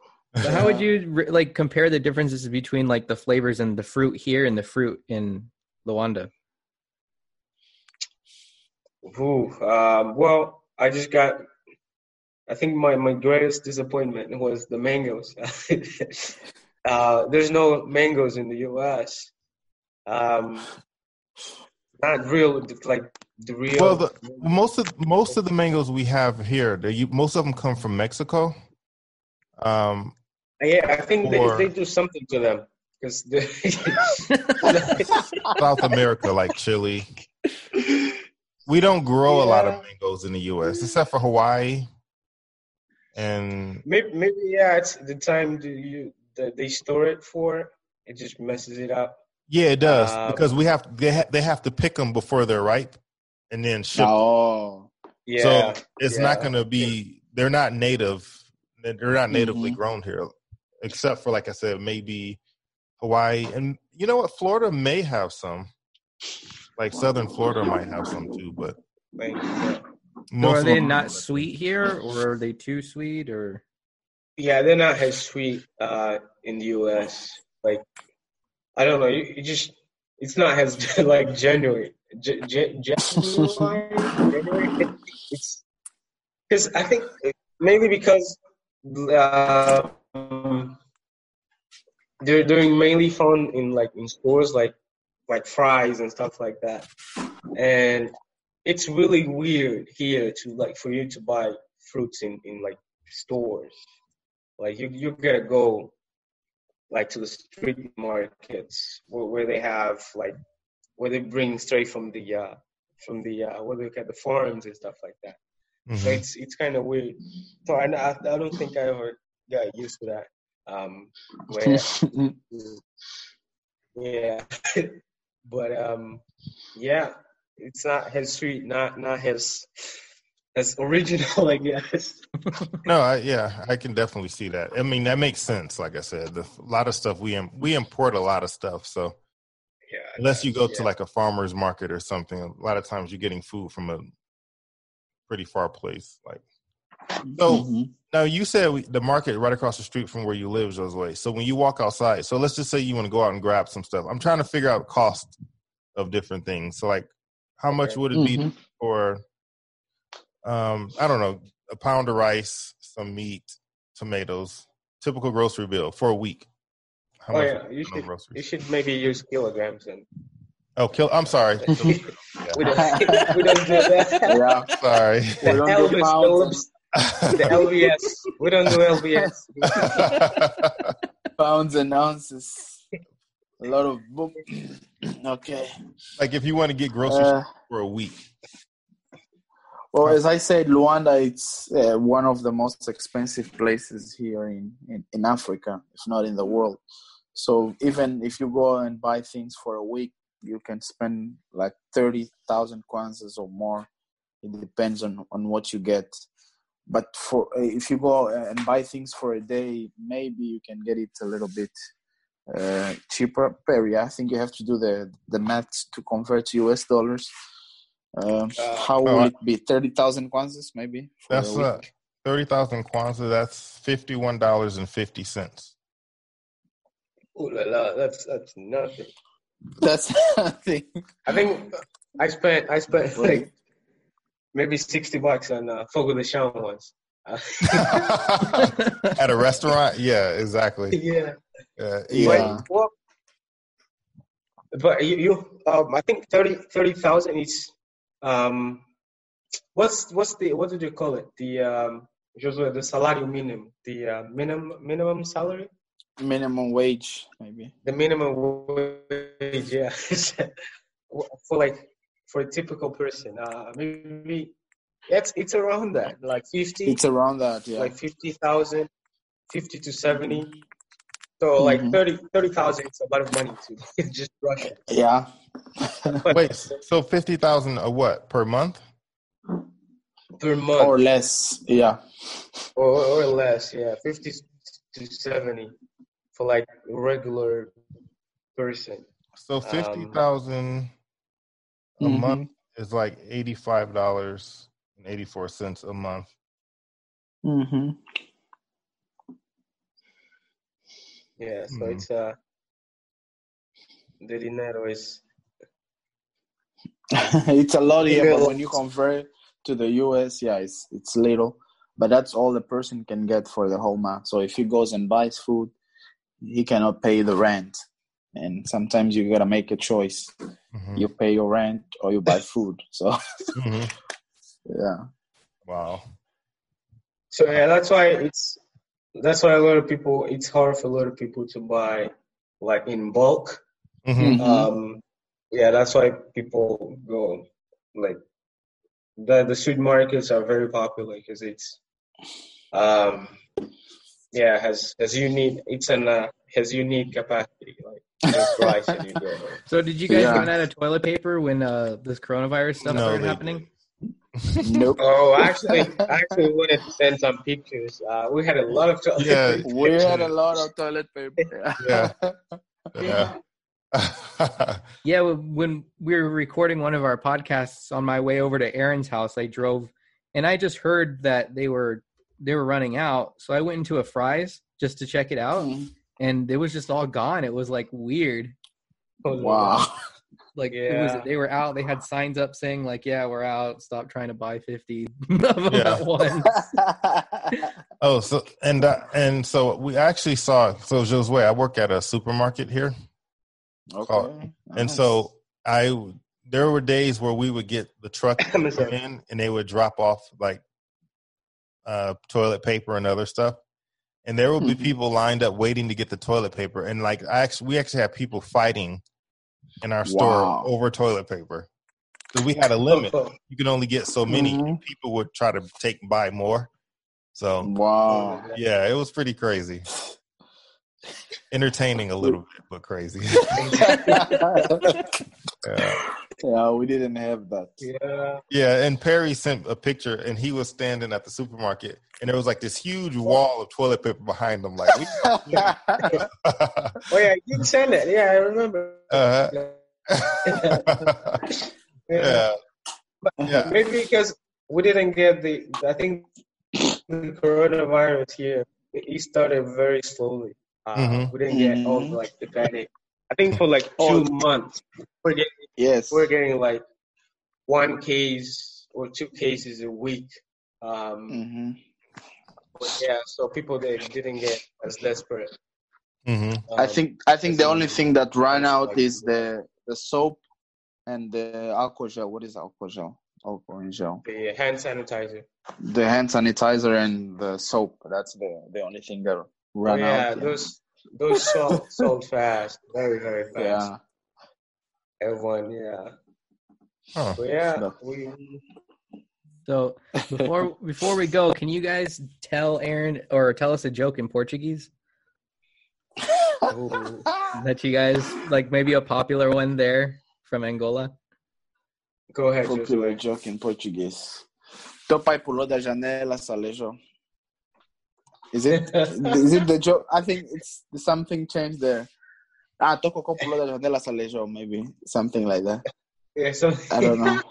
So how would you like compare the differences between like the flavors and the fruit here and the fruit in Luanda? Ooh, um, well, I just got, I think my, my greatest disappointment was the mangoes. uh, there's no mangoes in the U S. Um, not real, like the real. Well, the, most of most of the mangoes we have here, you, most of them come from Mexico. Um, yeah, I think or, they, they do something to them because South America, like Chile, we don't grow yeah. a lot of mangoes in the U S except for Hawaii. And maybe, maybe yeah, it's the time do you that they store it for. It just messes it up. Yeah, it does um, because we have they ha- they have to pick them before they're ripe and then ship. Oh, them. yeah. So it's yeah. not gonna be. They're not native. They're not natively mm-hmm. grown here, except for, like I said, maybe Hawaii. And you know what? Florida may have some. Like, southern Florida might have some, too. But so are they not sweet here, or are they too sweet? Or yeah, they're not as sweet uh, in the U S. Like, I don't know. You, you just It's not as, like, genuine. G- g- genuine. It's because I think mainly because Uh, um, they're they're mainly found in like in stores like like fries and stuff like that, and it's really weird here to like for you to buy fruits in, in like stores. Like you you gotta go like to the street markets where, where they have like where they bring straight from the uh, from the uh, where they get the farms and stuff like that. Mm-hmm. So it's it's kind of weird. So I, I I don't think I ever got used to that. Um, where, yeah, but um, yeah, it's not his street, not not his as original, I guess. No, I, yeah, I can definitely see that. I mean, that makes sense. Like I said, the, a lot of stuff we im- we import a lot of stuff. So yeah, unless you go yeah. to like a farmer's market or something, a lot of times you're getting food from a pretty far place, like so. Mm-hmm. Now you said we, the market right across the street from where you live, Josué. So when you walk outside, so let's just say you want to go out and grab some stuff. I'm trying to figure out cost of different things. So like, how much would it mm-hmm. be for, um, I don't know, a pound of rice, some meat, tomatoes, typical grocery bill for a week? How oh much yeah, you should you should maybe use kilograms and. Oh, kill! I'm sorry. Yeah. we, don't, we don't do that. Yeah, I'm sorry. The, we don't do pounds. The L B S. We don't do L B S. Pounds and ounces. A lot of boom. Okay. Like if you want to get groceries uh, for a week. Well, as I said, Luanda, it's uh, one of the most expensive places here in, in, in Africa, if not in the world. So even if you go and buy things for a week, you can spend like thirty thousand kwanzas or more. It depends on, on what you get. But for if you go and buy things for a day, maybe you can get it a little bit uh, cheaper. Perry, I think you have to do the, the math to convert to U S dollars. Um, uh, how would uh, it be? thirty thousand kwanzas, maybe? For that's a week. thirty thousand kwanzas, that's fifty-one dollars and fifty cents. Ooh la la, that's, that's nothing. That's nothing. I think I spent, I spent like maybe sixty bucks on uh, Fogo de Chão once. At a restaurant? Yeah, exactly. Yeah. Uh, yeah. But, well, but you, you um, I think thirty thousand is... Um, what's what's the what did you call it? The um, Josué, the salario minimum, the uh, minimum minimum salary, minimum wage, maybe the minimum wage. Yeah, for like for a typical person, uh, maybe it's it's around that, like fifty. It's around that, yeah, like fifty thousand, fifty to seventy. Mm-hmm. So like mm-hmm. thirty thousand is a lot of money to just rush it. Yeah. Wait, so fifty thousand a what? Per month? Per month. Or less, yeah. Or or less, yeah. fifty to seventy for like regular person. So fifty thousand um, a mm-hmm. month is like eighty-five dollars and eighty-four cents a month. Mm-hmm. Yeah, so mm-hmm. it's uh, the dinero is it's a lot here, but when you compare it to the U S, yeah, it's it's little, but that's all the person can get for the whole month. So if he goes and buys food, he cannot pay the rent, and sometimes you gotta make a choice: mm-hmm. you pay your rent or you buy food. So, mm-hmm. yeah, wow. So yeah, that's why it's. That's why a lot of people, it's hard for a lot of people to buy, like, in bulk. Mm-hmm. Um, yeah, that's why people go, like, the, the supermarkets are very popular because it's, um, yeah, has has unique, it's an, uh, has unique capacity, like, price and you go. So did you guys yeah. run out of toilet paper when uh, this coronavirus stuff no, started they- happening? Nope. Oh, actually, I actually wanted to send some pictures. Uh, we had a lot of toilet yeah, paper. We had a lot of toilet paper. Yeah. Yeah. Yeah. Yeah, when we were recording one of our podcasts on my way over to Aaron's house, I drove and I just heard that they were they were running out. So I went into a Fry's just to check it out mm-hmm. and it was just all gone. It was like weird. Was wow. Weird. Like yeah. it was, they were out. They had signs up saying like, "Yeah, we're out. Stop trying to buy fifty of them at once." Oh, so and uh, and so we actually saw. So Josué, I work at a supermarket here. Okay. Uh, nice. And so I there were days where we would get the truck in and they would drop off like uh, toilet paper and other stuff, and there would be mm-hmm. people lined up waiting to get the toilet paper. And like I actually, we actually had people fighting in our store wow. over toilet paper. So we had a limit. You could only get so many. Mm-hmm. People would try to take and buy more. So wow. Yeah, it was pretty crazy. Entertaining a little bit, but crazy. yeah. yeah, we didn't have that. Yeah. Yeah, and Perry sent a picture and he was standing at the supermarket and there was like this huge wall of toilet paper behind him. Like, oh yeah, you sent it. Yeah, I remember. Uh-huh. yeah. yeah. Maybe because we didn't get the, I think the coronavirus here, it started very slowly. Uh, mm-hmm. We didn't get all like the panic. I think for like two oh. months, we're getting yes, we're getting like one case or two cases a week. Um, mm-hmm. But yeah, so people they didn't get as desperate. Mm-hmm. Um, I think I think the only thing that ran out like, is the the soap and the alcohol gel. What is alcohol gel? Alcohol and gel. The hand sanitizer. The hand sanitizer and the soap. That's the the only thing that. Run oh, yeah, out, yeah, those those sold sold fast, very very fast. Yeah, everyone, yeah. Huh. But yeah, we. So before before we go, can you guys tell Aaron or tell us a joke in Portuguese? Ooh, that you guys like, maybe a popular one there from Angola. Go ahead. Popular Josué. Joke in Portuguese. Teu pai pulou da janela, salejou. Is it? Is it the joke? I think it's something changed there. Ah, tocou com o pulo da janela, salejou, maybe something like that. Yeah, so I don't know.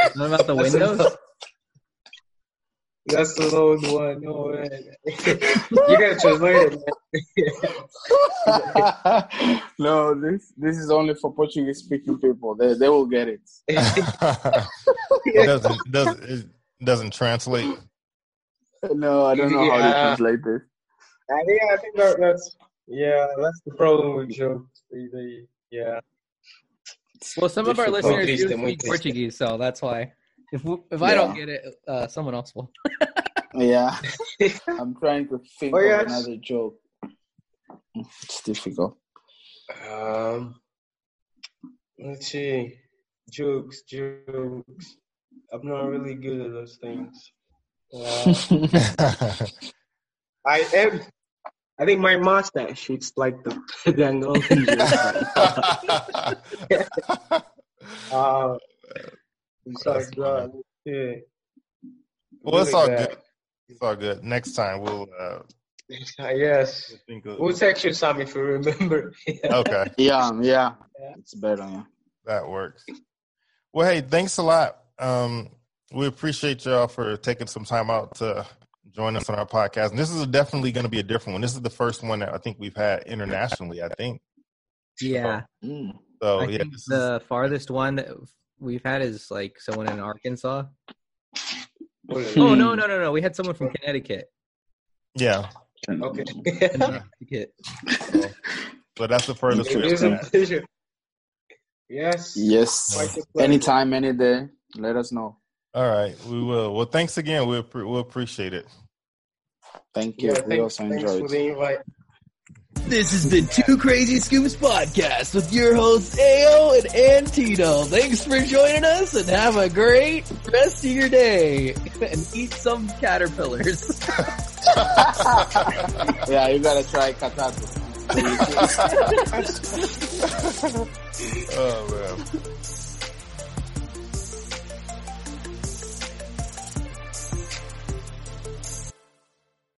What about the windows? That's the lowest one. No way. You gotta translate it, man. No, this this is only for Portuguese speaking people. They they will get it. It doesn't it doesn't it doesn't translate. No, I don't know yeah. how to translate this. I think I think that, that's yeah, that's the problem with jokes. Yeah. Well, some of our listeners do speak Portuguese, so that's why. If we, if yeah. I don't get it, uh, someone else will. Yeah, I'm trying to think oh, of yes. another joke. It's difficult. Um, let's see, jokes, jokes. I'm not really good at those things. Uh, I am. I think my mustache shoots like the the Angolan. uh, Sorry, God. Yeah. Well, it's all that. good. It's all good. Next time we'll. Uh, yes. We'll, we'll text you some if you remember. Yeah. Okay. Yeah, yeah. Yeah. It's better. Yeah. That works. Well, hey, thanks a lot. Um, we appreciate y'all for taking some time out to join us on our podcast. And this is definitely going to be a different one. This is the first one that I think we've had internationally. I think. Yeah. So, mm. so I yeah, think the is, farthest one that we've had is like someone in Arkansas. Oh no, no, no, no! We had someone from Connecticut. Yeah. Okay. Connecticut. So, so that's the furthest. It is a pleasure. Yes. Yes. Anytime, any day. Let us know. All right, we will. Well, thanks again. We we'll, we'll appreciate it. Thank you. Yeah, we thanks, also enjoyed. Thanks for the invite. This is the Two Crazy Scoops Podcast with your hosts, Ayo and Antito. Thanks for joining us and have a great rest of your day. And eat some caterpillars. Yeah, you gotta try Kataku. Oh, man.